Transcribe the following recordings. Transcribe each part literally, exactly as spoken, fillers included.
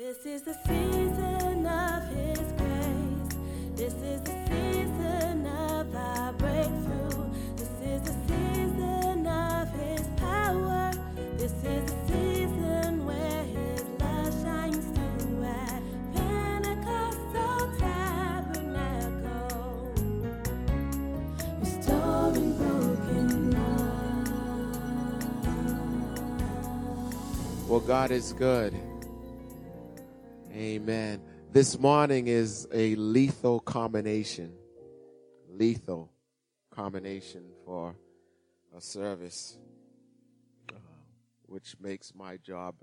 This is the season of His grace. This is the season of our breakthrough. This is the season of His power. This is the season where His love shines through at Pentecostal Tabernacle. Restoring broken love. Well, God is good. Amen. This morning is a lethal combination, lethal combination for a service, uh, which makes my job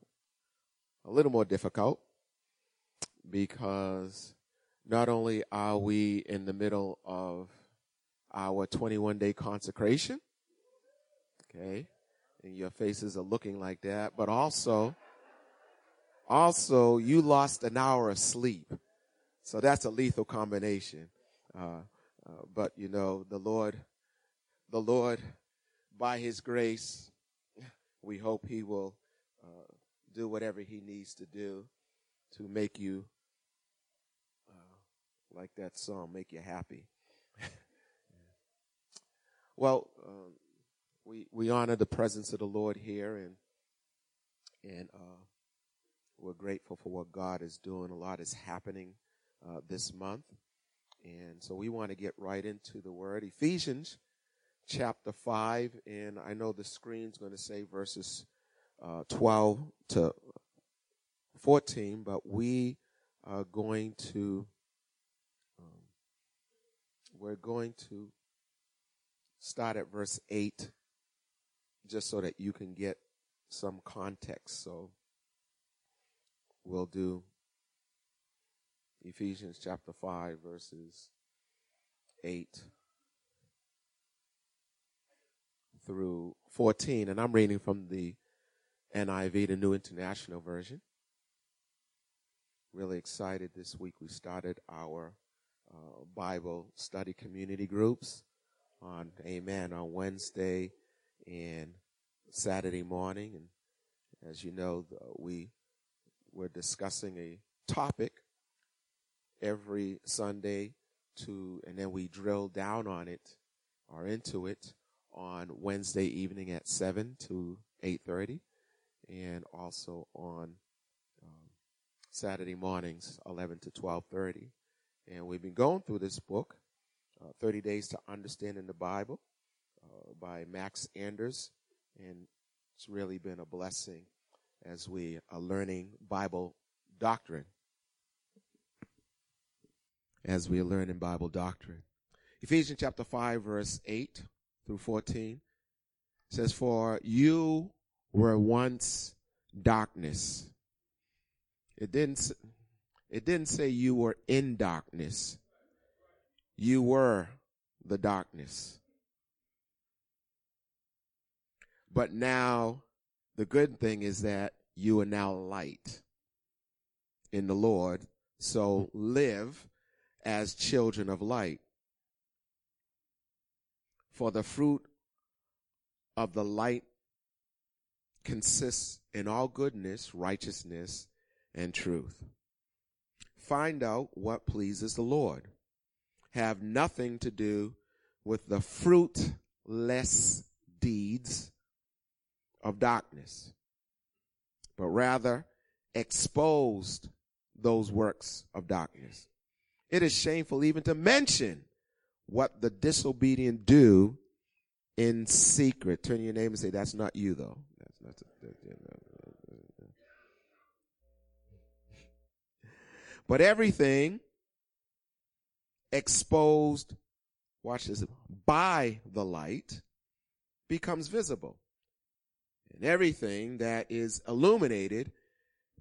a little more difficult because not only are we in the middle of our twenty-one day consecration, okay, and your faces are looking like that, but also... Also, you lost an hour of sleep. So that's a lethal combination. Uh, uh, but, you know, the Lord, the Lord, by His grace, we hope He will uh, do whatever He needs to do to make you, uh, like that song, make you happy. Well, um, we we honor the presence of the Lord here, and, and uh we're grateful for what God is doing. A lot is happening uh, this month. And so we want to get right into the Word. Ephesians chapter five, and I know the screen's going to say verses uh, twelve to fourteen, but we are going to, um, we're going to start at verse eight just so that you can get some context. So we'll do Ephesians chapter five, verses eight through fourteen. And I'm reading from the N I V, the New International Version. Really excited this week. We started our uh, Bible study community groups on, amen, on Wednesday and Saturday morning. And as you know, the, we... We're discussing a topic every Sunday, to, and then we drill down on it or into it on Wednesday evening at seven to eight thirty, and also on um, Saturday mornings, eleven to twelve thirty. And we've been going through this book, uh, thirty days to Understanding the Bible, uh, by Max Anders, and it's really been a blessing as we are learning Bible doctrine. As we are learning Bible doctrine. Ephesians chapter five, verse eight through fourteen says, "For you were once darkness." It didn't, it didn't say you were in darkness. You were the darkness. But now, the good thing is that you are now light in the Lord, so live as children of light. For the fruit of the light consists in all goodness, righteousness, and truth. Find out what pleases the Lord. Have nothing to do with the fruitless deeds of darkness, but rather exposed those works of darkness. It is shameful even to mention what the disobedient do in secret. Turn to your neighbor and say, "That's not you, though." That's not. But everything exposed, watch this, by the light becomes visible. And everything that is illuminated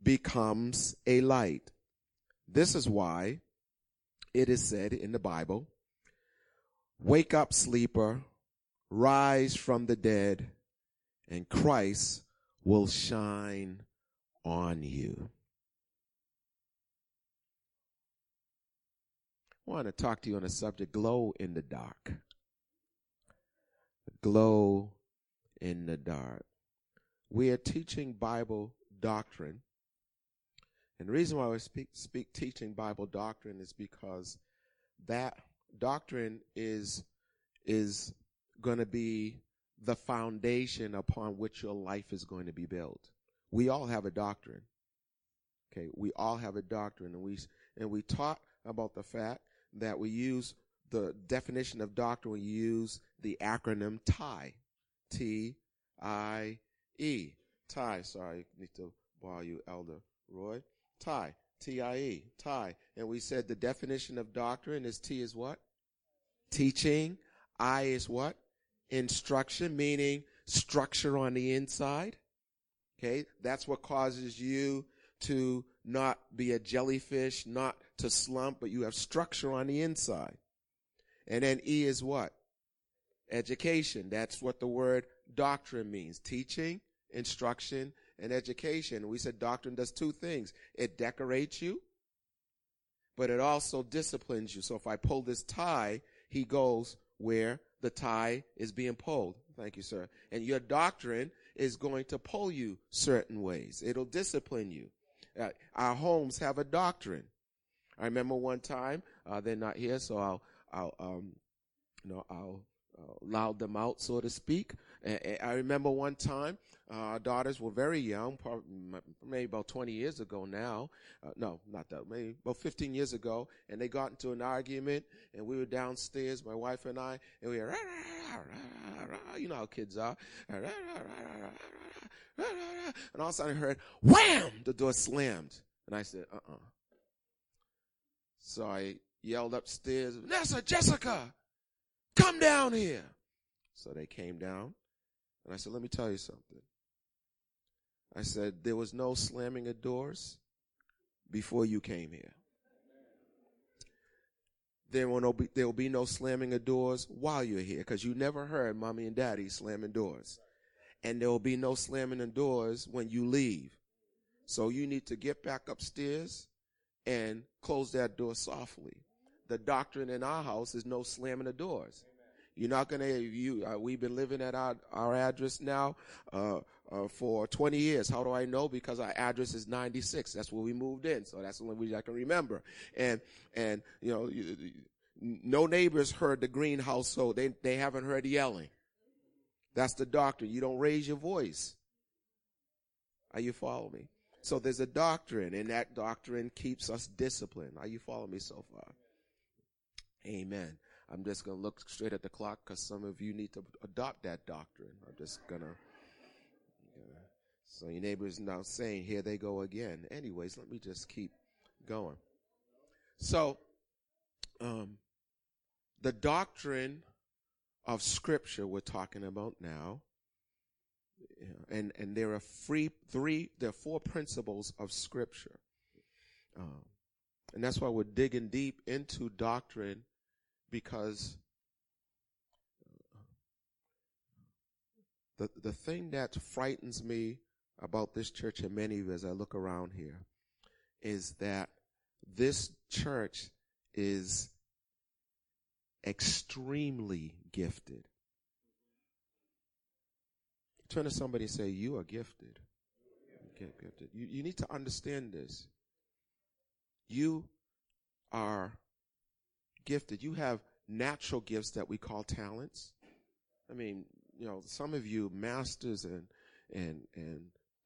becomes a light. This is why it is said in the Bible, "Wake up, sleeper, rise from the dead, and Christ will shine on you." I want to talk to you on a subject, glow in the dark. Glow in the dark. We are teaching Bible doctrine And the reason why we speak, speak teaching Bible doctrine is because that doctrine is, is going to be the foundation upon which your life is going to be built. We all have a doctrine. Okay, we all have a doctrine, and we and we taught about the fact that we use the definition of doctrine. We use the acronym T I E, T I E, T I E. Sorry, I need to borrow you, Elder Roy. T I E, T I E, T I E. And we said the definition of doctrine is T is what? Teaching. I is what? Instruction, meaning structure on the inside. Okay, that's what causes you to not be a jellyfish, not to slump, but you have structure on the inside. And then E is what? Education. That's what the word doctrine means. Teaching, instruction, and education. We said doctrine does two things. It decorates you, but it also disciplines you. So if I pull this tie, he goes where the tie is being pulled. Thank you, sir. And your doctrine is going to pull you certain ways. It'll discipline you. Uh, our homes have a doctrine. I remember one time, uh, they're not here, so I'll, I'll, um, you know, I'll uh, loud them out, so to speak. And I remember one time, uh, our daughters were very young, probably, maybe about twenty years ago now. Uh, no, not that, maybe about fifteen years ago. And they got into an argument, and we were downstairs, my wife and I, and we were, rah, rah, rah, rah, rah, you know how kids are. Rah, rah, rah, rah, rah, rah, rah. And all of a sudden I heard, wham, the door slammed. And I said, uh-uh. So I yelled upstairs, Nessa, Jessica, come down here. So they came down, and I said, let me tell you something. I said, there was no slamming of doors before you came here. There will, no be, there will be no slamming of doors while you're here, because you never heard mommy and daddy slamming doors. And there will be no slamming of doors when you leave. So you need to get back upstairs and close that door softly. The doctrine in our house is no slamming of doors. Amen. You're not going to, you, uh, we've been living at our, our address now uh, uh, for twenty years. How do I know? Because our address is ninety-six. That's where we moved in. So that's the only way I can remember. And, and you know, you, you, no neighbors heard the Green household. They, they haven't heard yelling. That's the doctrine. You don't raise your voice. Are you following me? So there's a doctrine, and that doctrine keeps us disciplined. Are you following me so far? Amen. I'm just going to look straight at the clock because some of you need to adopt that doctrine. I'm just going to. Uh, so your neighbor is now saying, here they go again. Anyways, let me just keep going. So um, the doctrine of Scripture we're talking about now, and, and there are free three, there are four principles of Scripture. Um, and that's why we're digging deep into doctrine, because the the thing that frightens me about this church and many of you as I look around here is that this church is extremely gifted. Turn to somebody and say, you are gifted. You, are gifted. you, you need to understand this. You are gifted. You have natural gifts that we call talents. I mean, you know, some of you masters and and and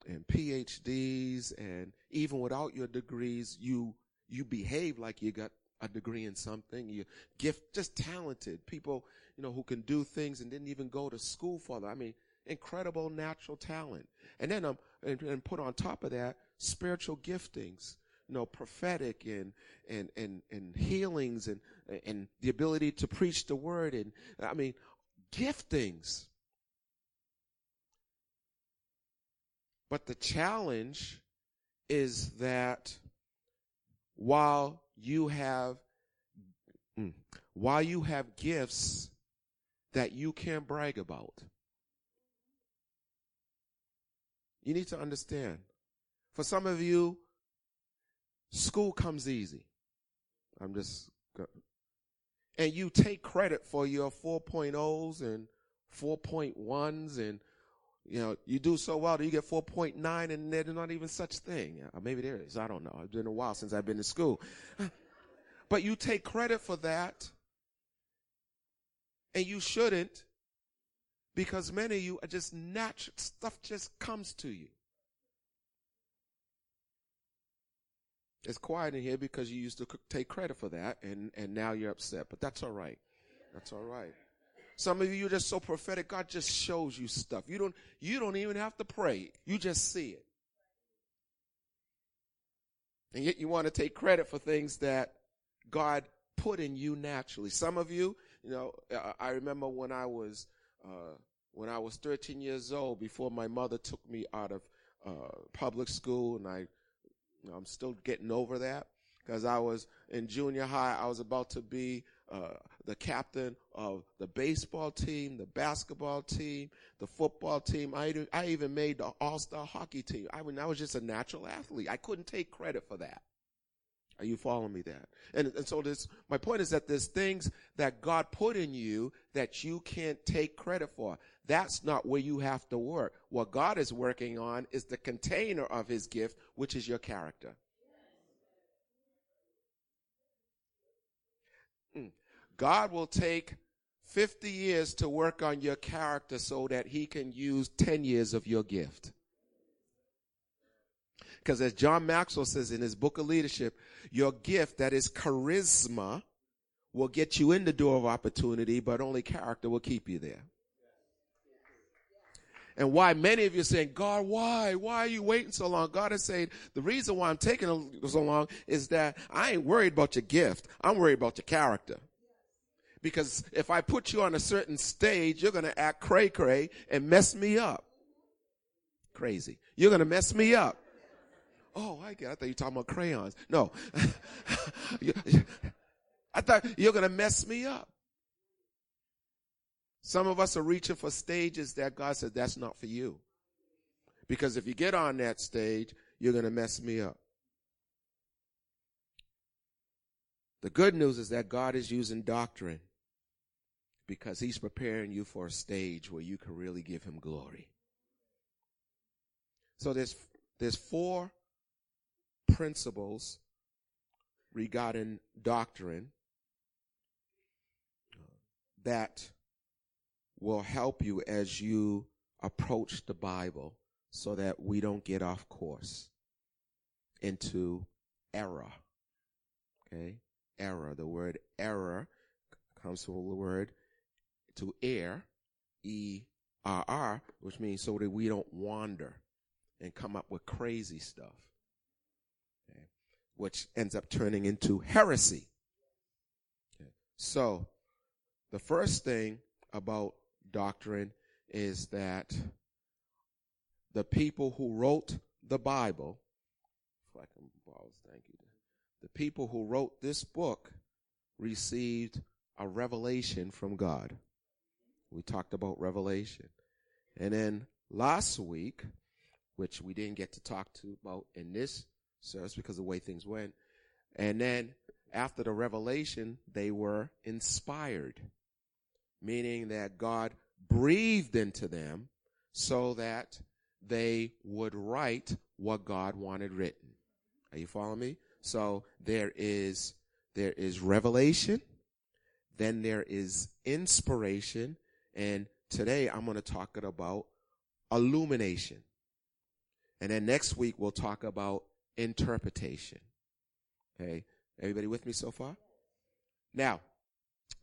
and P H Ds, and even without your degrees, you you behave like you got a degree in something. You gift, just talented people, you know, who can do things and didn't even go to school for them. I mean, incredible natural talent. And then um, and, and put on top of that spiritual giftings. You know, prophetic and and and and healings and and the ability to preach the word, and I mean giftings. But the challenge is that while you have while you have gifts that you can't brag about, you need to understand. For some of you, school comes easy. I'm just, and you take credit for your four point ohs and four point ones and you know, you do so well that you get four point nine and there's not even such thing. Maybe there is. I don't know. It's been a while since I've been to school. But you take credit for that, and you shouldn't, because many of you are just natural. Stuff just comes to you. It's quiet in here because you used to take credit for that, and, and now you're upset. But that's all right. That's all right. Some of you, you're just so prophetic. God just shows you stuff. You don't, you don't even have to pray. You just see it. And yet you want to take credit for things that God put in you naturally. Some of you, you know, I remember when I was, uh, when I was thirteen years old, before my mother took me out of, uh, public school, and I, you know, I'm still getting over that, because I was in junior high. I was about to be uh, the captain of the baseball team, the basketball team, the football team. I even, I even made the all-star hockey team. I mean, I was just a natural athlete. I couldn't take credit for that. Are you following me there? And, and so this, my point is that there's things that God put in you that you can't take credit for. That's not where you have to work. What God is working on is the container of his gift, which is your character. Mm. God will take fifty years to work on your character so that he can use ten years of your gift. Because as John Maxwell says in his book of leadership, your gift, that is charisma, will get you in the door of opportunity, but only character will keep you there. And why many of you are saying, God, why? Why are you waiting so long? God is saying, the reason why I'm taking so long is that I ain't worried about your gift. I'm worried about your character. Because if I put you on a certain stage, you're going to act cray-cray and mess me up. Crazy. You're going to mess me up. Oh, I get it. I thought you were talking about crayons. No. I thought you're going to mess me up. Some of us are reaching for stages that God said, that's not for you. Because if you get on that stage, you're going to mess me up. The good news is that God is using doctrine because he's preparing you for a stage where you can really give him glory. So there's there's four principles regarding doctrine that will help you as you approach the Bible so that we don't get off course into error. Okay? Error. The word error comes from the word to err, E R R, which means so that we don't wander and come up with crazy stuff, okay, which ends up turning into heresy. Okay. So the first thing about doctrine is that the people who wrote the Bible, if I can pause, thank you. The people who wrote this book received a revelation from God. We talked about revelation. And then last week, which we didn't get to talk to about in this service because of the way things went, and then after the revelation, they were inspired, meaning that God breathed into them so that they would write what God wanted written. Are you following me? So there is there is revelation, then there is inspiration, and today I'm going to talk about illumination. And then next week we'll talk about interpretation. Okay? Everybody with me so far? Now,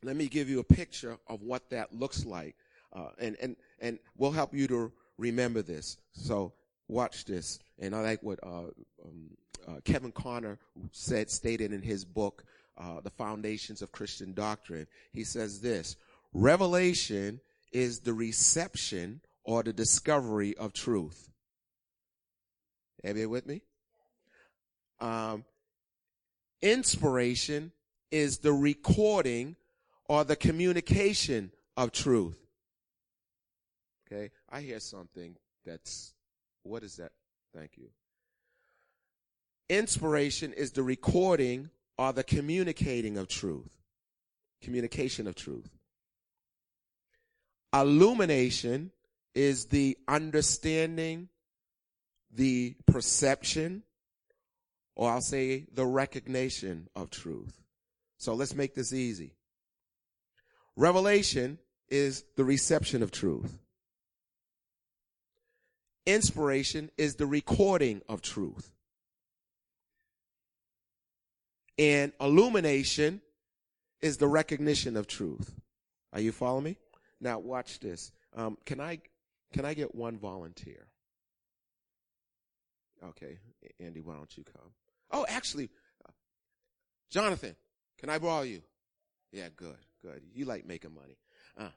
let me give you a picture of what that looks like. Uh, and, and, and we'll help you to remember this. So watch this. And I like what uh, um, uh, Kevin Connor said, stated in his book, uh, The Foundations of Christian Doctrine. He says this: revelation is the reception or the discovery of truth. Everybody with me? Um, inspiration is the recording or the communication of truth. Okay, I hear something that's, what is that? Thank you. Inspiration is the recording or the communicating of truth. Communication of truth. Illumination is the understanding, the perception, or I'll say the recognition of truth. So let's make this easy. Revelation is the reception of truth. Inspiration is the recording of truth. And illumination is the recognition of truth. Are you following me? Now watch this. Um, can I can I get one volunteer? Okay, Andy, why don't you come? Oh, actually, Jonathan, can I borrow you? Yeah, good, good. You like making money. Uh.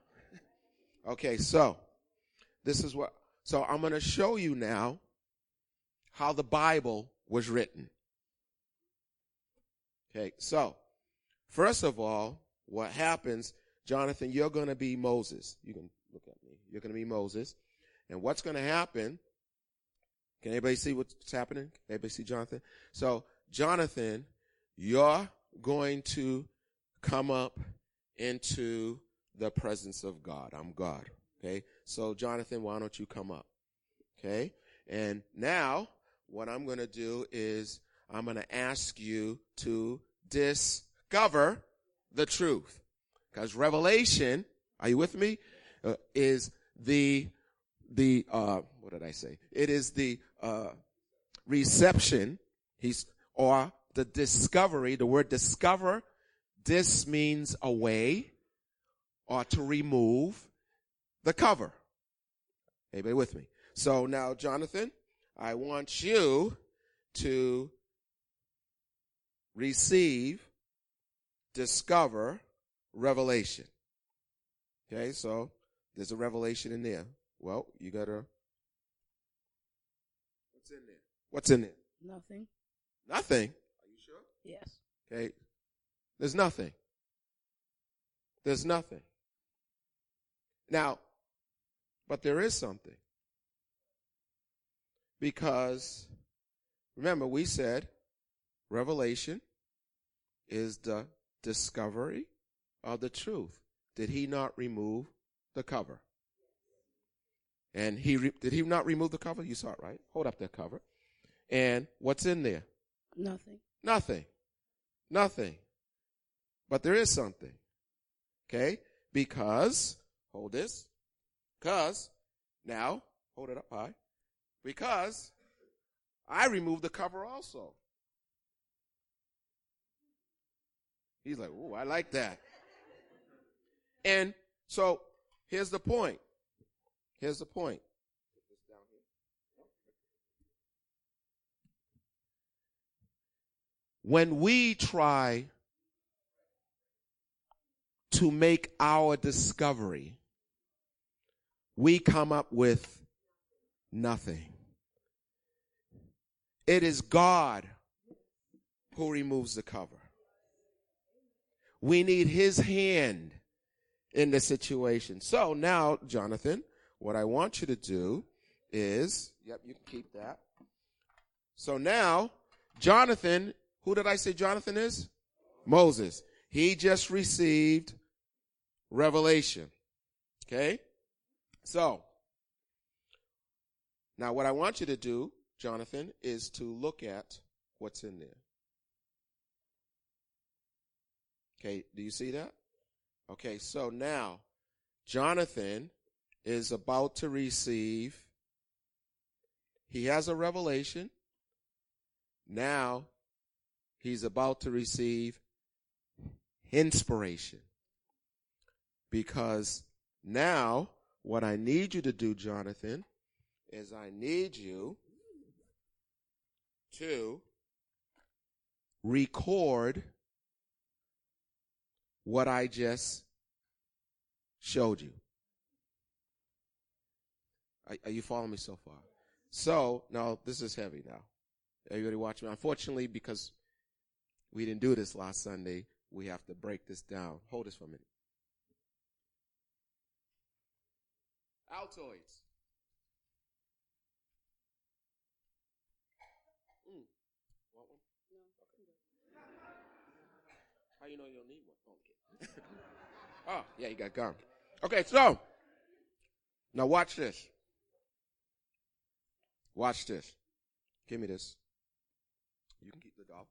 Okay, so this is what. So I'm going to show you now how the Bible was written. Okay, so first of all, what happens, Jonathan, you're going to be Moses. You can look at me. You're going to be Moses. And what's going to happen? Can anybody see what's happening? Can anybody see Jonathan? So, Jonathan, you're going to come up into the presence of God. I'm God. Okay? So, Jonathan, why don't you come up? Okay? And now, what I'm going to do is I'm going to ask you to discover the truth. Because revelation, are you with me, uh, is the, the uh, what did I say? It is the uh, reception, he's or the discovery. The word discover, dis means away or to remove the cover. Anybody with me? So now, Jonathan, I want you to receive, discover, revelation. Okay, so there's a revelation in there. Well, you gotta. What's in there? What's in there? Nothing. Nothing? Are you sure? Yes. Okay. There's nothing. There's nothing. Now, but there is something. Because, remember, we said revelation is the discovery of the truth. Did he not remove the cover? And he re- did he not remove the cover? You saw it, right? Hold up that cover. And what's in there? Nothing. Nothing. Nothing. But there is something. Okay? Because, hold this, because, now, hold it up high, because I removed the cover also. He's like, ooh, I like that. And so here's the point. Here's the point. When we try to make our discovery, we come up with nothing. It is God who removes the cover. We need his hand in the situation. So now, Jonathan, what I want you to do is, yep, you can keep that. So now, Jonathan, who did I say Jonathan is? Moses. He just received revelation. Okay? So, now what I want you to do, Jonathan, is to look at what's in there. Okay, do you see that? Okay, so now, Jonathan is about to receive. He has a revelation. Now he's about to receive inspiration. Because now what I need you to do, Jonathan, is I need you to record what I just showed you. Are you following me so far? So, now, this is heavy now. Everybody watch me? Unfortunately, because we didn't do this last Sunday, we have to break this down. Hold this for a minute. Altoids. Mm. Want one? No. How you know you don't need one? Oh, yeah, you got gum. Okay, so Now watch this. Watch this. Give me this. You can keep the dog.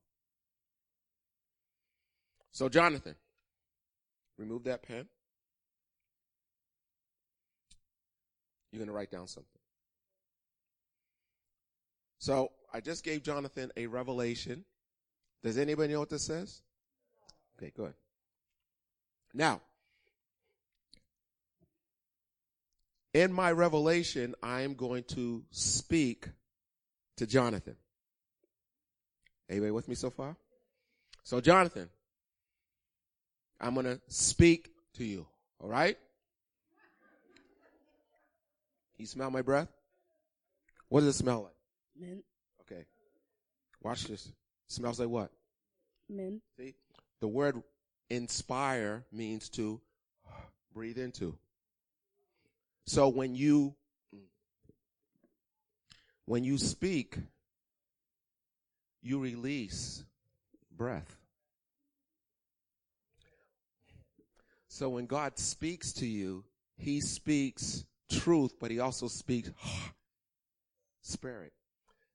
So Jonathan, remove that pen. You're going to write down something. So I just gave Jonathan a revelation. Does anybody know what this says? Okay, good. Now, in my revelation, I am going to speak to Jonathan. Anybody with me so far? So Jonathan, I'm going to speak to you, all right? You smell my breath? What does it smell like? Mint. Okay. Watch this. It smells like what? Mint. See? The word inspire means to breathe into. So when you when you speak, you release breath. So when God speaks to you, he speaks truth, but he also speaks spirit.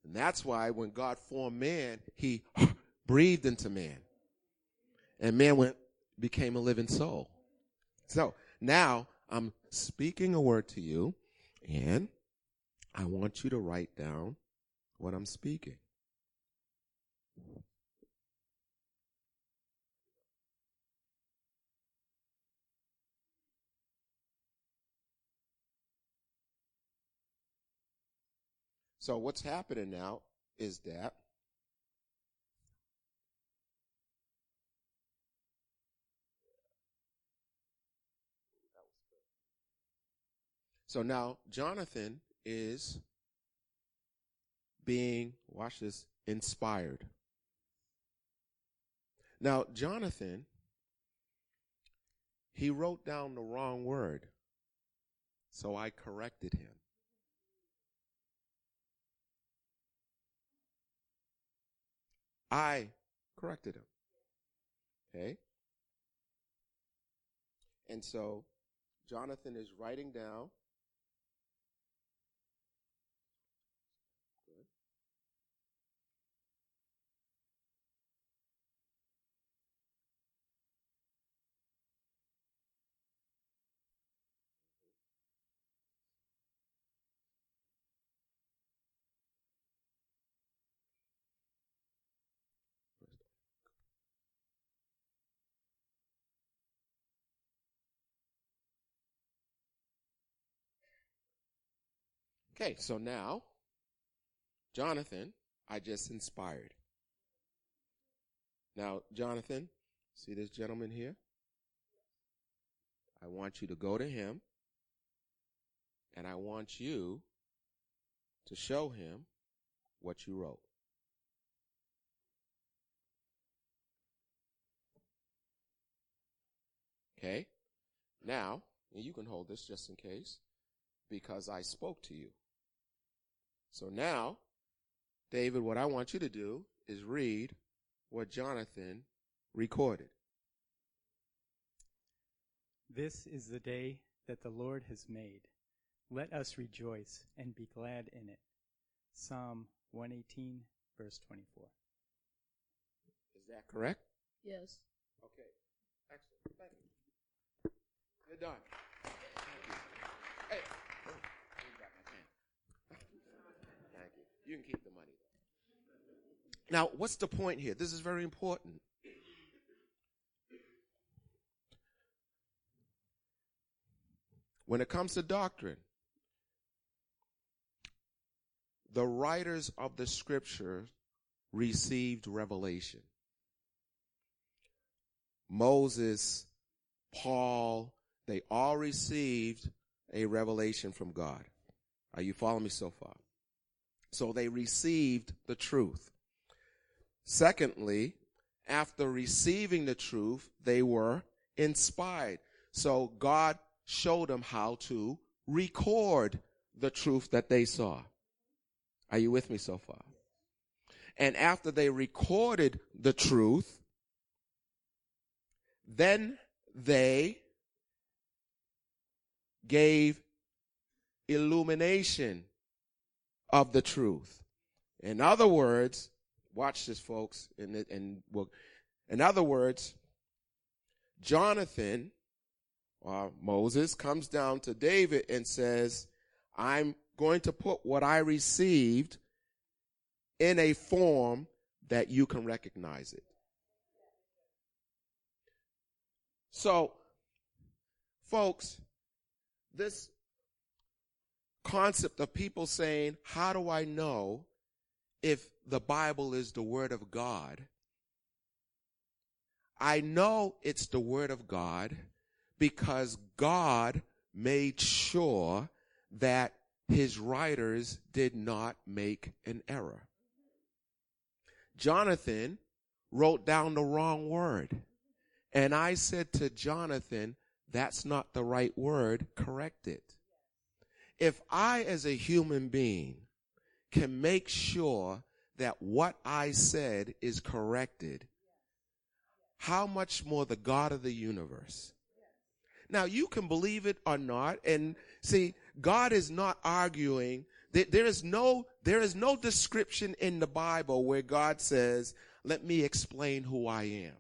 And that's why when God formed man, he breathed into man. And man went, became a living soul. So now I'm speaking a word to you, and I want you to write down what I'm speaking. So what's happening now is that So now Jonathan is being, watch this, inspired. Now Jonathan, he wrote down the wrong word, so I corrected him. I corrected him. Okay? And so Jonathan is writing down. Good. Okay, so now, Jonathan, I just inspired. Now, Jonathan, see this gentleman here? I want you to go to him, and I want you to show him what you wrote. Okay? Now, and you can hold this just in case, because I spoke to you. So now, David, what I want you to do is read what Jonathan recorded. This is the day that the Lord has made. Let us rejoice and be glad in it. Psalm one eighteen, verse twenty-four. Is that correct? Yes. Okay. Excellent. Thank you. You're done. Thank you. Hey. You can keep the money. Now, what's the point here? This is very important. When it comes to doctrine, the writers of the scripture received revelation. Moses, Paul, they all received a revelation from God. Are you following me so far? So they received the truth. Secondly, after receiving the truth, they were inspired. So God showed them how to record the truth that they saw. Are you with me so far? And after they recorded the truth, then they gave illumination of the truth. In other words, watch this, folks, and, and we'll, in other words, Jonathan, or Moses, comes down to David and says, I'm going to put what I received in a form that you can recognize it. So, folks, this concept of people saying, how do I know if the Bible is the Word of God? I know it's the Word of God because God made sure that his writers did not make an error. Jonathan wrote down the wrong word. And I said to Jonathan, that's not the right word, correct it. If I, as a human being, can make sure that what I said is corrected, how much more the God of the universe? Now, you can believe it or not. And see, God is not arguing. There is no, there is no description in the Bible where God says, let me explain who I am.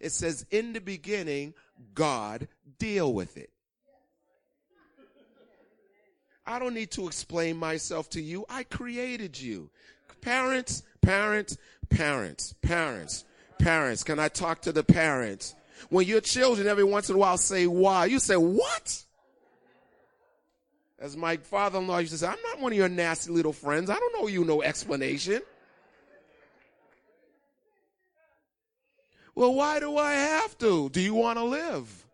It says, in the beginning, God, deal with it. I don't need to explain myself to you. I created you. Parents, parents, parents, parents, parents. Can I talk to the parents? When your children every once in a while say, why? You say, what? As my father-in-law used to say, I'm not one of your nasty little friends. I don't owe you no explanation. Well, why do I have to? Do you want to live?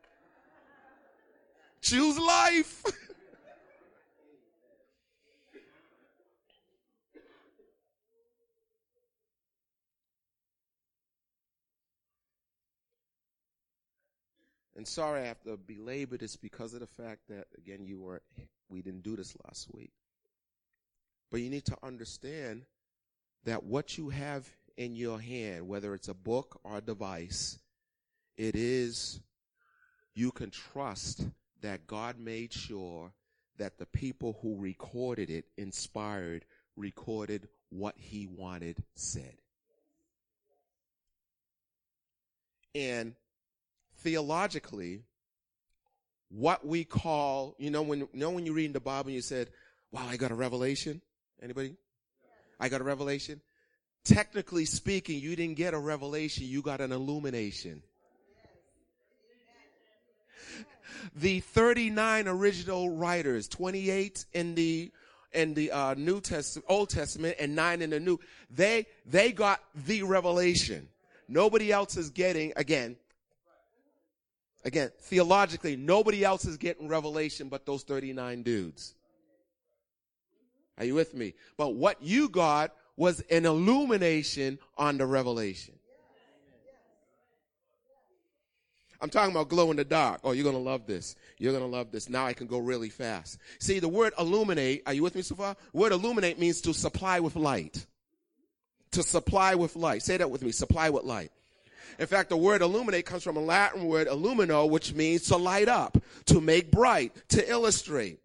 Choose life. And sorry I have to belabor this because of the fact that, again, you weren't, we didn't do this last week. But you need to understand that what you have in your hand, whether it's a book or a device, it is, you can trust that God made sure that the people who recorded it, inspired, recorded what he wanted said. And theologically, what we call, you know, when you know when you read in the Bible and you said, wow, I got a revelation. Anybody? I got a revelation. Technically speaking, you didn't get a revelation. You got an illumination. The thirty-nine original writers, twenty-eight in the in the uh, New Testament, Old Testament, and nine in the New, they they got the revelation. Nobody else is getting, again, Again, theologically, nobody else is getting revelation but those thirty-nine dudes. Are you with me? But what you got was an illumination on the revelation. I'm talking about glow in the dark. Oh, you're going to love this. You're going to love this. Now I can go really fast. See, the word illuminate, are you with me so far? The word illuminate means to supply with light. To supply with light. Say that with me. Supply with light. In fact, the word illuminate comes from a Latin word, illumino, which means to light up, to make bright, to illustrate.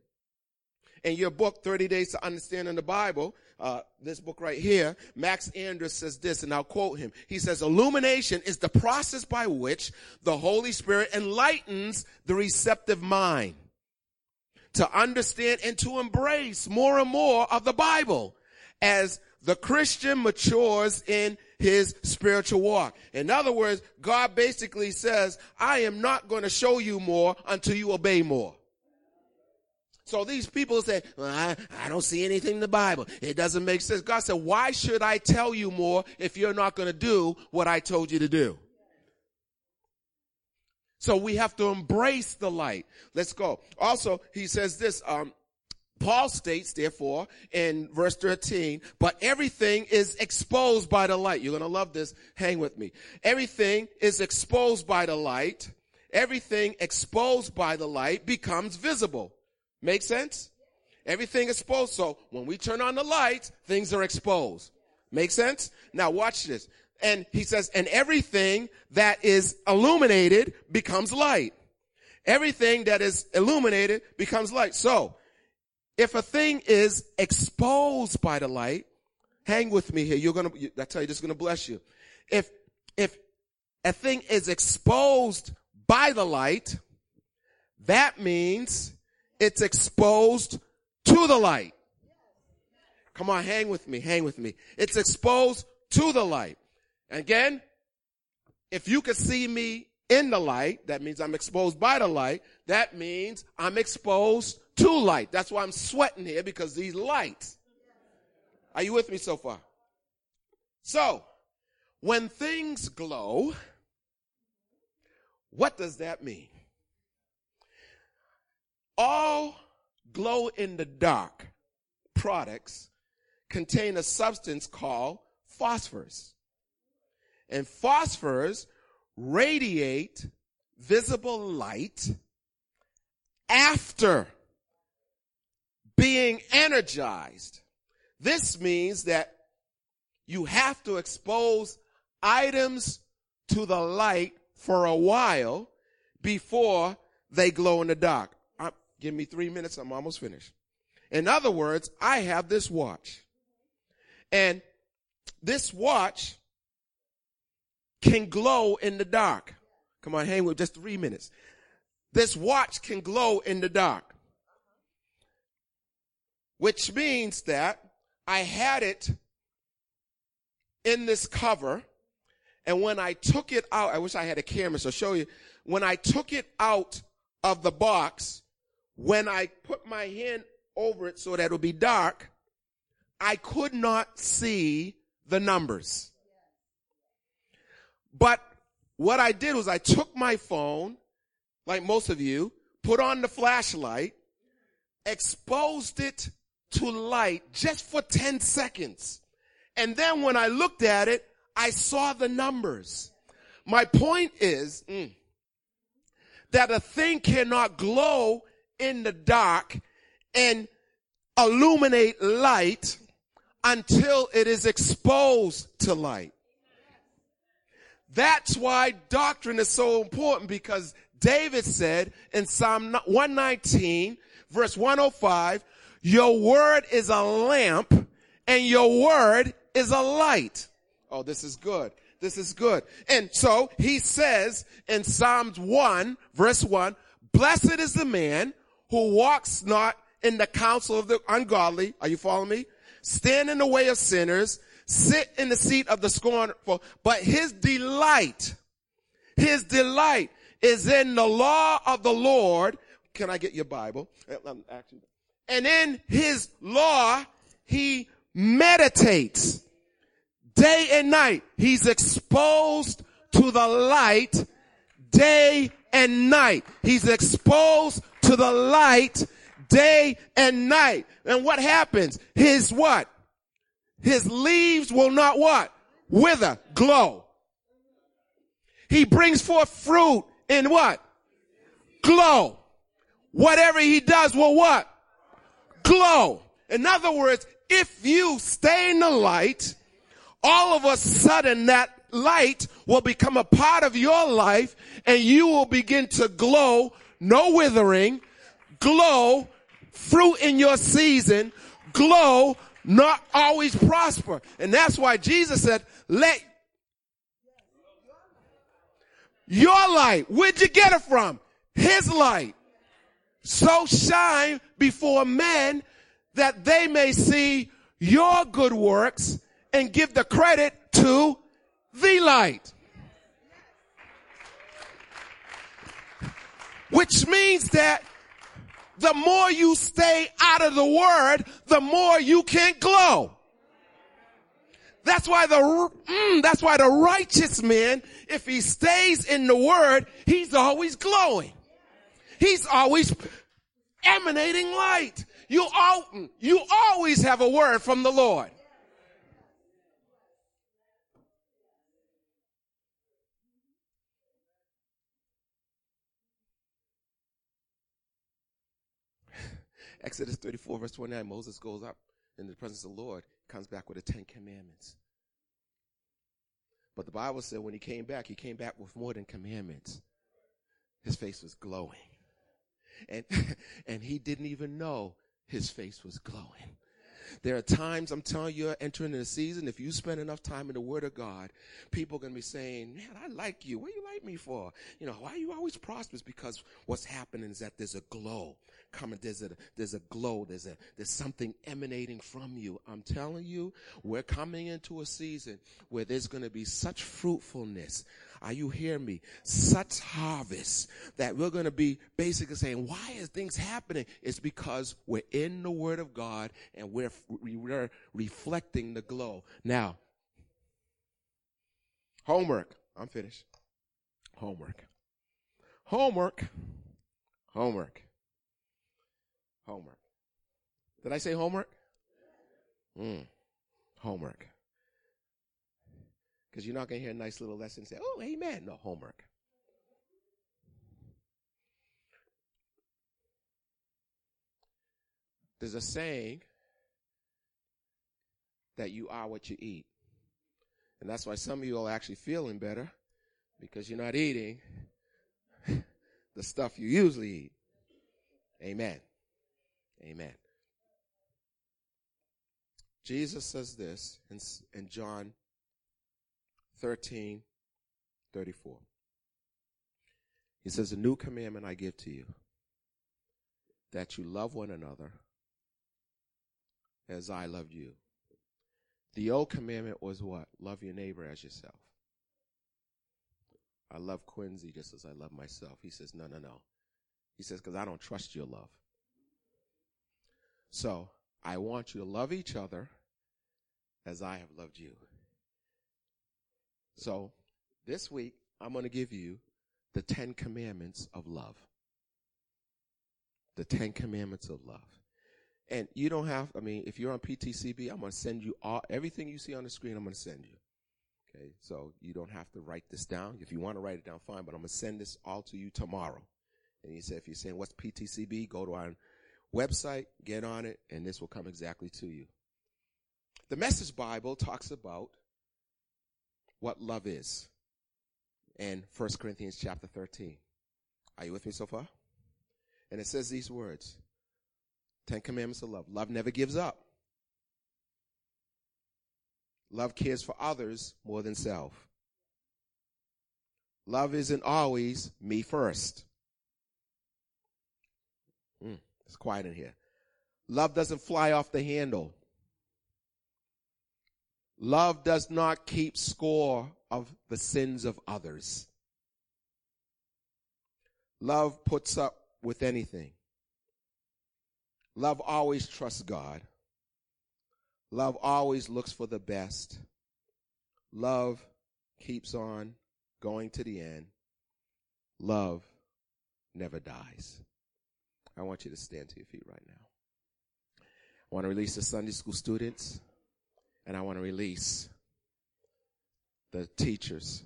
In your book, thirty Days to Understanding the Bible, uh, this book right here, Max Anders says this, and I'll quote him. He says, illumination is the process by which the Holy Spirit enlightens the receptive mind to understand and to embrace more and more of the Bible as the Christian matures in his spiritual walk. In other words, God basically says, I am not going to show you more until you obey more. So these people say, well, I, I don't see anything in the Bible. It doesn't make sense. God said, why should I tell you more if you're not going to do what I told you to do? So we have to embrace the light. Let's go. Also, he says this, um, Paul states, therefore, in verse thirteen, but everything is exposed by the light. You're going to love this. Hang with me. Everything is exposed by the light. Everything exposed by the light becomes visible. Make sense? Everything is exposed. So when we turn on the lights, things are exposed. Make sense? Now watch this. And he says, and everything that is illuminated becomes light. Everything that is illuminated becomes light. So If a thing is exposed by the light, hang with me here. You're going to, I tell you, this is going to bless you. If, if a thing is exposed by the light, that means it's exposed to the light. Come on, hang with me, hang with me. It's exposed to the light. Again, if you could see me in the light, that means I'm exposed by the light. That means I'm exposed to light. That's why I'm sweating here, because these lights. Are you with me so far? So, when things glow, what does that mean? All glow-in-the-dark products contain a substance called phosphorus. And phosphors radiate visible light after being energized. This means that you have to expose items to the light for a while before they glow in the dark. I'm, give me three minutes, I'm almost finished. In other words, I have this watch. And this watch can glow in the dark. Come on, hang with just three minutes. This watch can glow in the dark, which means that I had it in this cover, and when I took it out, I wish I had a camera so I'll show you. When I took it out of the box, when I put my hand over it so that it would be dark, I could not see the numbers. But what I did was I took my phone, like most of you, put on the flashlight, exposed it to light just for ten seconds. And then when I looked at it, I saw the numbers. My point is mm, that a thing cannot glow in the dark and illuminate light until it is exposed to light. That's why doctrine is so important, because David said in Psalm one nineteen, verse one oh five, your word is a lamp and your word is a light. Oh, this is good. This is good. And so he says in Psalms one, verse one, blessed is the man who walks not in the counsel of the ungodly. Are you following me? Stand in the way of sinners, sit in the seat of the scornful. But his delight, his delight is in the law of the Lord. Can I get your Bible? And in his law, he meditates day and night. He's exposed to the light day and night. He's exposed to the light day and night. And what happens? His what? His leaves will not what? Wither, glow. He brings forth fruit in what? Glow. Whatever he does will what? Glow. In other words, if you stay in the light, all of a sudden that light will become a part of your life and you will begin to glow, no withering, glow, fruit in your season, glow, not always prosper. And that's why Jesus said, let your light, where'd you get it from? His light. So shine before men that they may see your good works and give the credit to the light. Which means that the more you stay out of the word, the more you can glow. That's why the, mm, that's why the righteous man, if he stays in the word, he's always glowing. He's always emanating light. You all, you always have a word from the Lord. Exodus thirty-four, verse twenty-nine, Moses goes up in the presence of the Lord, comes back with the Ten Commandments. But the Bible said when he came back, he came back with more than commandments. His face was glowing. And, and he didn't even know his face was glowing. There are times, I'm telling you, you're entering in a season, if you spend enough time in the Word of God, people are going to be saying, man, I like you. What do you like me for? You know, why are you always prosperous? Because what's happening is that there's a glow coming. There's a, there's a glow. There's a, there's something emanating from you. I'm telling you, we're coming into a season where there's going to be such fruitfulness. Are you hearing me? Such harvest that we're going to be basically saying, why is things happening? It's because we're in the Word of God and we're we're reflecting the glow. Now, homework. I'm finished. Homework. Homework. Homework. Homework. Did I say homework? Mm. Homework. Because you're not going to hear a nice little lesson say, oh, amen. No, homework. There's a saying that you are what you eat. And that's why some of you are actually feeling better, because you're not eating the stuff you usually eat. Amen. Amen. Jesus says this in, in John thirteen thirty-four. He says, a new commandment I give to you, that you love one another as I loved you. The old commandment was what? Love your neighbor as yourself. I love Quincy just as I love myself. He says, no, no, no. He says, because I don't trust your love. So I want you to love each other as I have loved you. So this week, I'm going to give you the Ten Commandments of love. The Ten Commandments of love. And you don't have, I mean, if you're on P T C B, I'm going to send you all, everything you see on the screen, I'm going to send you. Okay, so you don't have to write this down. If you want to write it down, fine, but I'm going to send this all to you tomorrow. And you say, if you're saying, what's P T C B? Go to our website, get on it, and this will come exactly to you. The Message Bible talks about what love is in First Corinthians chapter thirteen. Are you with me so far? And it says these words. Ten commandments of love. Love never gives up. Love cares for others more than self. Love isn't always me first. Mm, it's quiet in here. Love doesn't fly off the handle. Love does not keep score of the sins of others. Love puts up with anything. Love always trusts God. Love always looks for the best. Love keeps on going to the end. Love never dies. I want you to stand to your feet right now. I want to release the Sunday school students, and I want to release the teachers.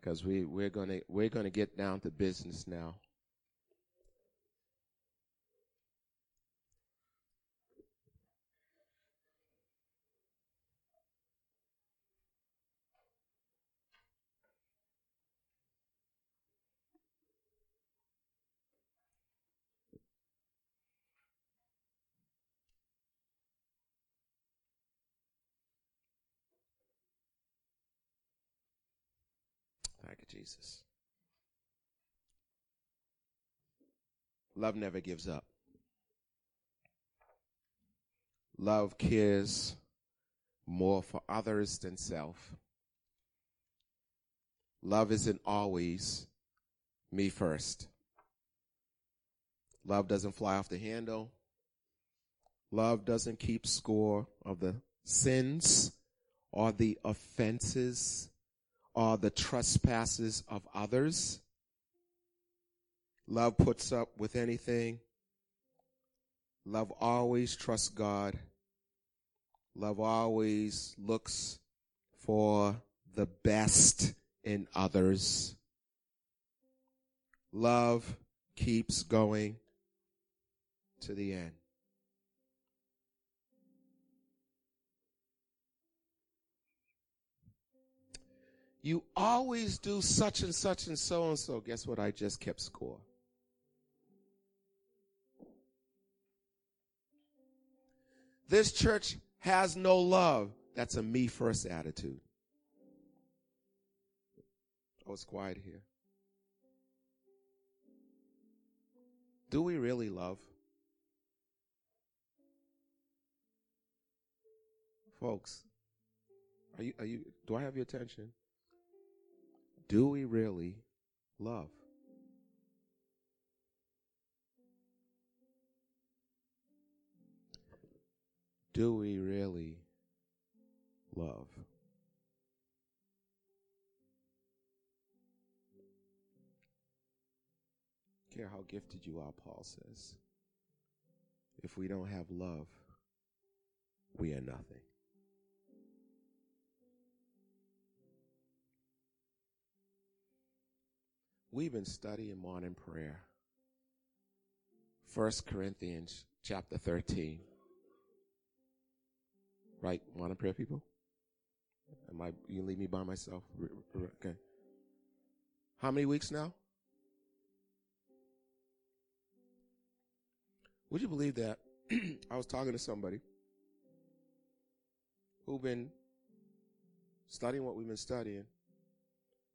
Because we, we're gonna we're gonna get down to business now. Thank you, Jesus. Love never gives up. Love cares more for others than self. Love isn't always me first. Love doesn't fly off the handle. Love doesn't keep score of the sins or the offenses are the trespasses of others. Love puts up with anything. Love always trusts God. Love always looks for the best in others. Love keeps going to the end. You always do such and such and so and so. Guess what? I just kept score. this church has no love. That's a me first attitude. Oh, it's quiet here. Do we really love? Folks, are you, are you, do I have your attention? Do we really love? Do we really love? Care how gifted you are, Paul says. If we don't have love, we are nothing. We've been studying morning prayer. First Corinthians chapter thirteen. Right, morning prayer people? Am I, you can leave me by myself? Okay. How many weeks now? Would you believe that I was talking to somebody who've been studying what we've been studying,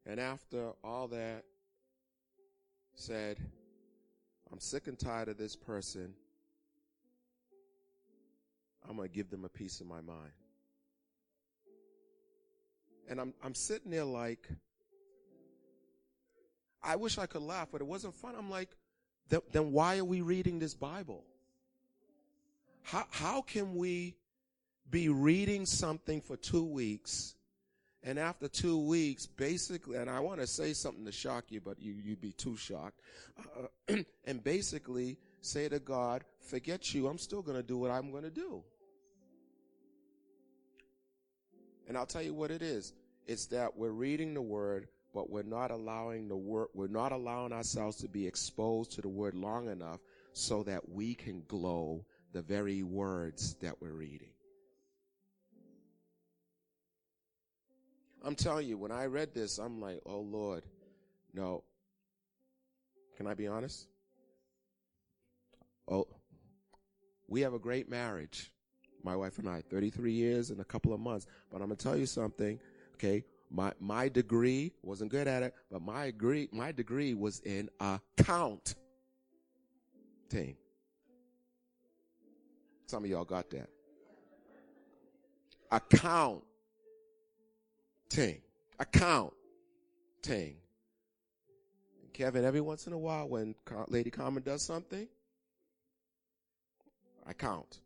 and after all that, said, I'm sick and tired of this person. I'm going to give them a piece of my mind. And I'm I'm sitting there like, I wish I could laugh, but it wasn't fun. I'm like, then, then why are we reading this Bible? How how can we be reading something for two weeks? And after two weeks, basically, and I want to say something to shock you, but you, you'd be too shocked. Uh, and basically say to God, forget you, I'm still going to do what I'm going to do. And I'll tell you what it is. It's that we're reading the word, but we're not allowing the word, we're not allowing ourselves to be exposed to the word long enough so that we can glow the very words that we're reading. I'm telling you, when I read this, I'm like, oh, Lord, no. Can I be honest? Oh, we have a great marriage, my wife and I, thirty-three years and a couple of months. But I'm going to tell you something, okay? My my degree, wasn't good at it, but my degree, my degree was in accounting. Some of y'all got that. Account. Ting. Account. Ting. Kevin, every once in a while when Lady Carmen does something, I count.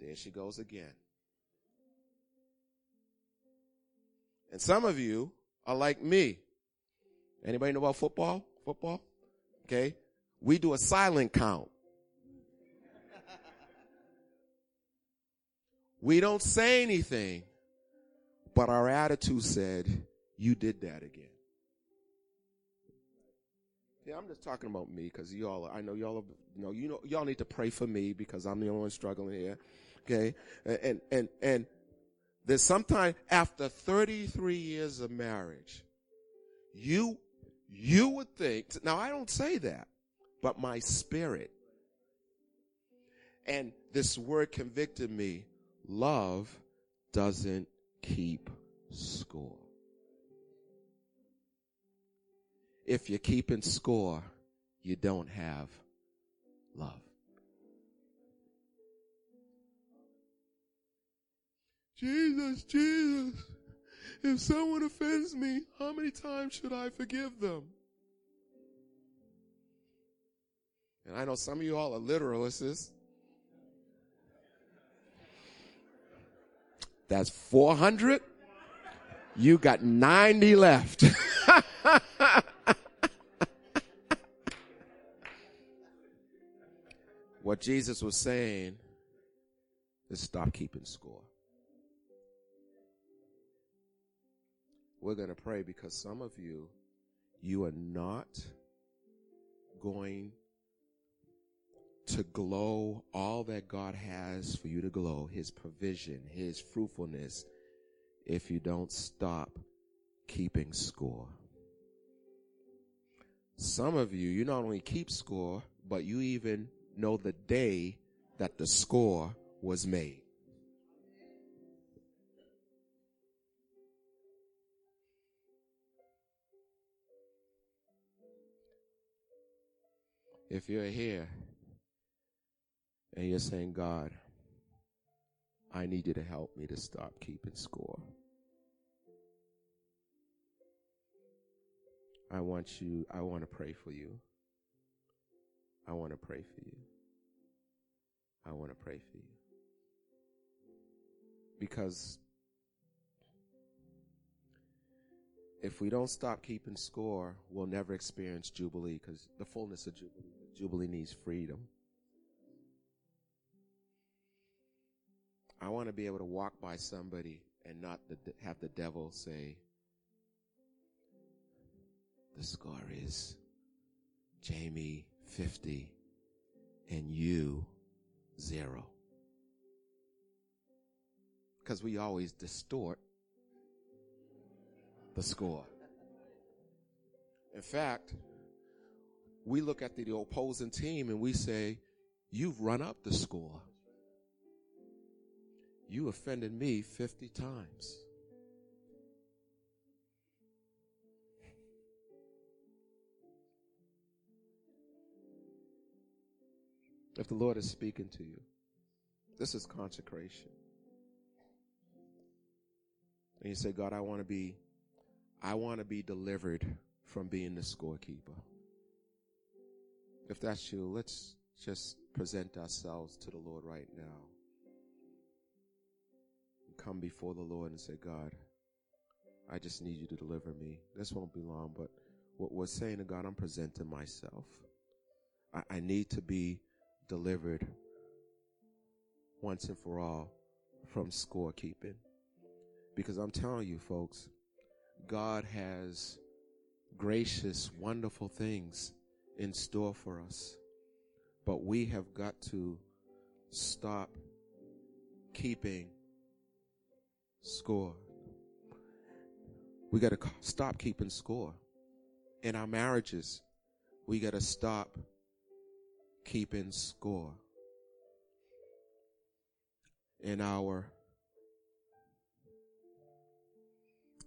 There she goes again. And some of you are like me. Anybody know about football? Football? Okay. We do a silent count. We don't say anything. But our attitude said, you did that again. Yeah, I'm just talking about me because y'all, I know y'all, you know, you know, y'all need to pray for me because I'm the only one struggling here. Okay. And, and, and there's sometime after thirty-three years of marriage, you, you would think, now I don't say that, but my spirit and this word convicted me, love doesn't keep score. If you're keeping score, you don't have love. Jesus, Jesus, if someone offends me, how many times should I forgive them? And I know some of you all are literalists. That's four hundred. You got ninety left. What Jesus was saying is stop keeping score. We're going to pray because some of you, you are not going to glow all that God has for you to glow, his provision, his fruitfulness, if you don't stop keeping score. Some of you, you not only keep score, but you even know the day that the score was made. If you're here and you're saying, God, I need you to help me to stop keeping score. I want you, I want to pray for you. I want to pray for you. I want to pray for you. Because if we don't stop keeping score, we'll never experience Jubilee, because the fullness of Jubilee, Jubilee needs freedom. I want to be able to walk by somebody and not the, have the devil say, the score is Jamie fifty and you zero. Because we always distort the score. In fact, we look at the, the opposing team and we say, you've run up the score. You offended me fifty times. If the Lord is speaking to you, this is consecration. And you say, God, I want to be I want to be delivered from being the scorekeeper. If that's you, let's just present ourselves to the Lord right now. Come before the Lord and say, God, I just need you to deliver me. This won't be long, but what we're saying to God, I'm presenting myself. I, I need to be delivered once and for all from scorekeeping. Because I'm telling you, folks, God has gracious, wonderful things in store for us. But we have got to stop keeping score. We got to stop keeping score. In our marriages, we got to stop keeping score. In our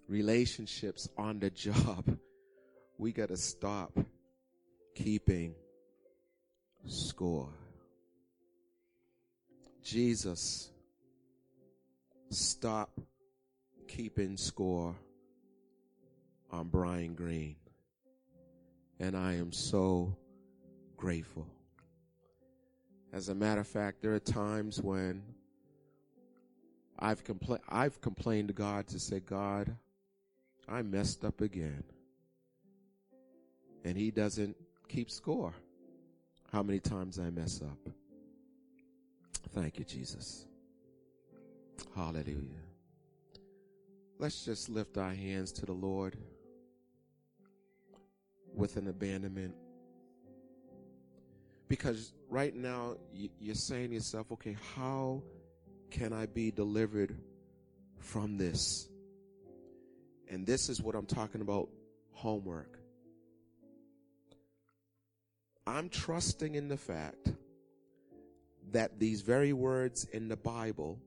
relationships on the job, we got to stop keeping score. Jesus, stop keeping score on Brian Green. And I am so grateful. As a matter of fact, there are times when I've, compla- I've complained to God to say, God, I messed up again. And he doesn't keep score how many times I mess up. Thank you, Jesus. Hallelujah. Let's just lift our hands to the Lord with an abandonment. Because right now you're saying to yourself, okay, how can I be delivered from this? And this is what I'm talking about, homework. I'm trusting in the fact that these very words in the Bible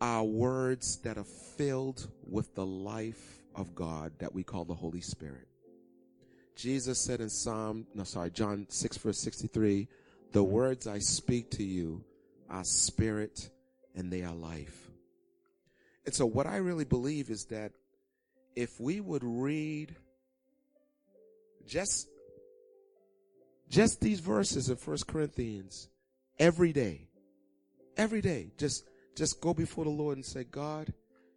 are words that are filled with the life of God that we call the Holy Spirit. Jesus said in Psalm, no, sorry, John six, verse sixty-three, the words I speak to you are spirit and they are life. And so what I really believe is that if we would read just, just these verses in First Corinthians every day, every day, just Just go before the Lord and say, God,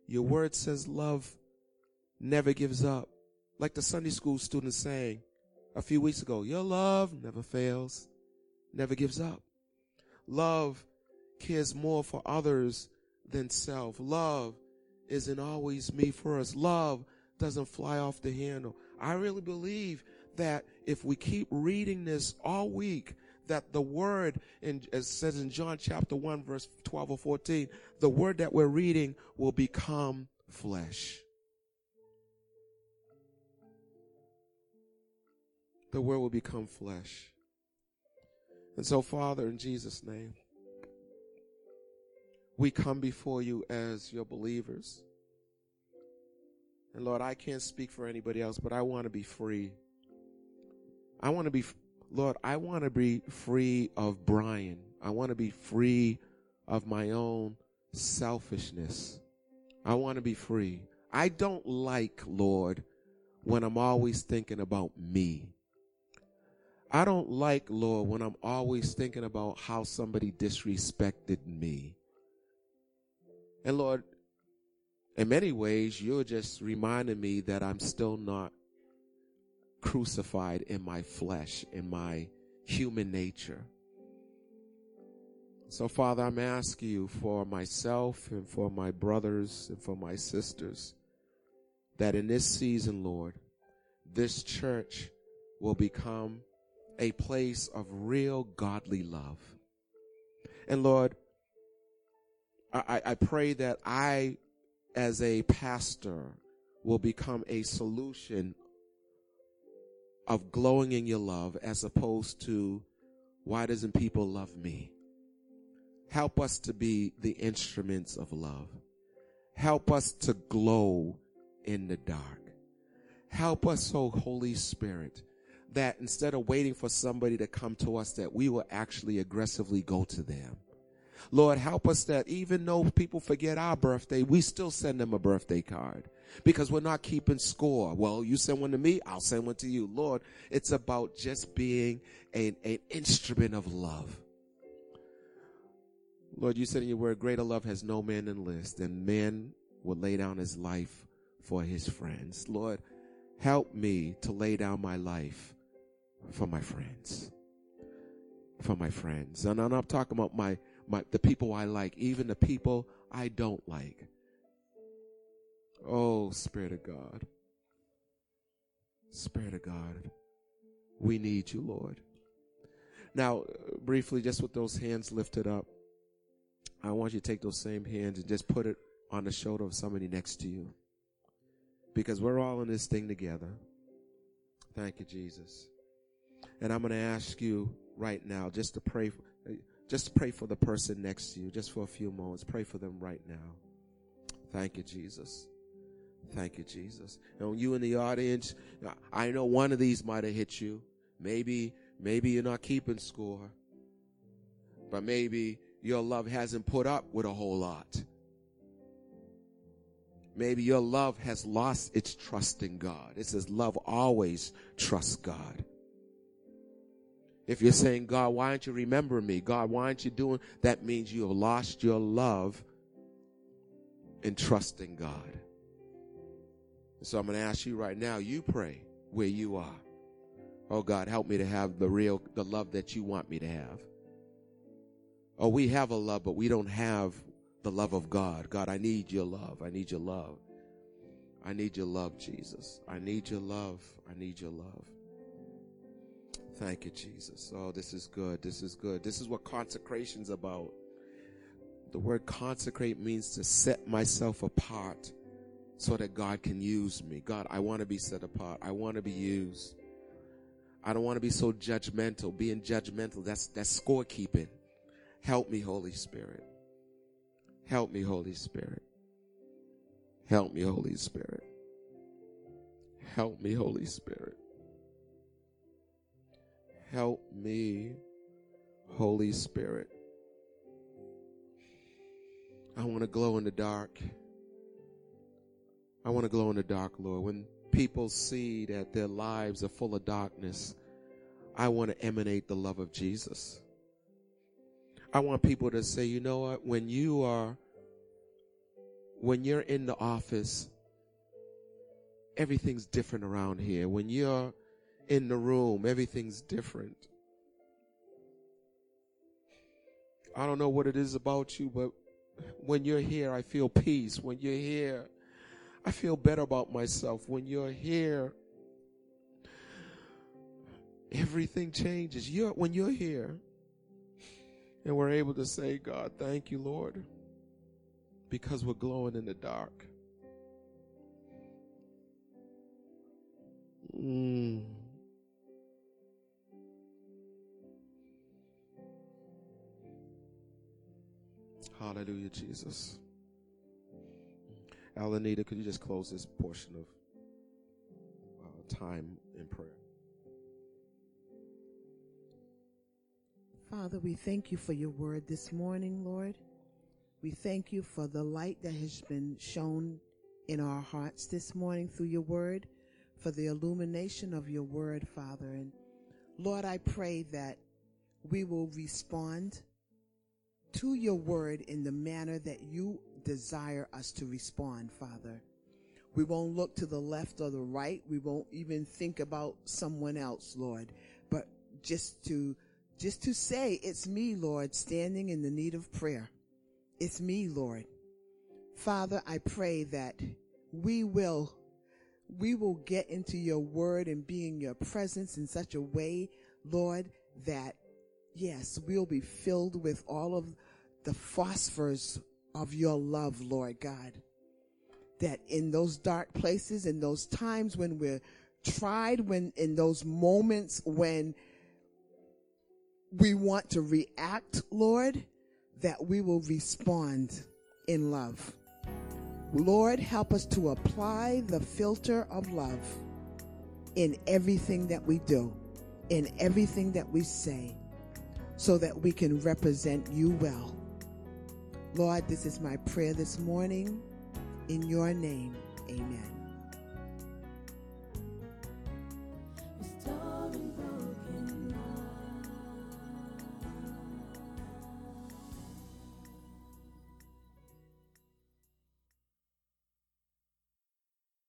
your word says love never gives up. Like the Sunday school students sang a few weeks ago, your love never fails, never gives up. Love cares more for others than self. Love isn't always me first. Love doesn't fly off the handle. I really believe that if we keep reading this all week, that the word, in, as it says in John chapter one, verse twelve or fourteen, the word that we're reading will become flesh. The word will become flesh. And so, Father, in Jesus' name, we come before you as your believers. And Lord, I can't speak for anybody else, but I want to be free. I want to be, Lord, I want to be free of Brian. I want to be free of my own selfishness. I want to be free. I don't like, Lord, when I'm always thinking about me. I don't like, Lord, when I'm always thinking about how somebody disrespected me. And Lord, in many ways, you're just reminding me that I'm still not crucified in my flesh, in my human nature. So, Father, I'm asking you for myself and for my brothers and for my sisters that in this season, Lord, this church will become a place of real godly love. And, Lord, I, I pray that I, as a pastor, will become a solution of glowing in your love as opposed to, why doesn't people love me? Help us to be the instruments of love. Help us to glow in the dark. Help us, oh Holy Spirit, that instead of waiting for somebody to come to us, that we will actually aggressively go to them. Lord, help us that even though people forget our birthday, we still send them a birthday card because we're not keeping score. Well, you send one to me, I'll send one to you. Lord, it's about just being an, an instrument of love. Lord, you said in your word, greater love has no man than this, than man would lay down his life for his friends. Lord, help me to lay down my life for my friends. For my friends. And I'm not talking about my, my the people I like, even the people I don't like. Oh, Spirit of God. Spirit of God. We need you, Lord. Now, briefly, just with those hands lifted up, I want you to take those same hands and just put it on the shoulder of somebody next to you. Because we're all in this thing together. Thank you, Jesus. And I'm going to ask you right now just to pray, just pray for the person next to you, just for a few moments. Pray for them right now. Thank you, Jesus. Thank you, Jesus. And you in the audience, I know one of these might have hit you. Maybe, maybe you're not keeping score. But maybe your love hasn't put up with a whole lot. Maybe your love has lost its trust in God. It says love always trusts God. If you're saying, God, why aren't you remembering me? God, why aren't you doing? That means you have lost your love in trusting God. So I'm going to ask you right now, you pray where you are. Oh, God, help me to have the real, the love that you want me to have. Oh, we have a love, but we don't have the love of God. God, I need your love. I need your love. I need your love, Jesus. I need your love. I need your love. Thank you, Jesus. Oh, this is good. This is good. This is what consecration's about. The word consecrate means to set myself apart so that God can use me. God, I want to be set apart. I want to be used. I don't want to be so judgmental. Being judgmental, that's that's scorekeeping. Help me, Holy Spirit. Help me, Holy Spirit. Help me, Holy Spirit. Help me, Holy Spirit. Help me, Holy Spirit. I want to glow in the dark. I want to glow in the dark, Lord. When people see that their lives are full of darkness, I want to emanate the love of Jesus. I want people to say, you know what, when you are, when you're in the office, everything's different around here. When you're in the room, everything's different. I don't know what it is about you, but when you're here, I feel peace. When you're here, I feel better about myself. When you're here, everything changes. You're, when you're here, and we're able to say, God, thank you, Lord, because we're glowing in the dark. Mm. Hallelujah, Jesus. Alanita, could you just close this portion of uh, time in prayer? Father, we thank you for your word this morning, Lord. We thank you for the light that has been shown in our hearts this morning through your word, for the illumination of your word, Father. And Lord, I pray that we will respond to your word in the manner that you desire us to respond, Father. We won't look to the left or the right. We won't even think about someone else, Lord, but just to Just to say, it's me, Lord, standing in the need of prayer. It's me, Lord. Father, I pray that we will, we will get into your word and be in your presence in such a way, Lord, that, yes, we'll be filled with all of the phosphors of your love, Lord God. That in those dark places, in those times when we're tried, when in those moments when we want to react, Lord, that we will respond in love. Lord, help us to apply the filter of love in everything that we do, in everything that we say, so that we can represent you well. Lord, this is my prayer this morning. In your name, amen.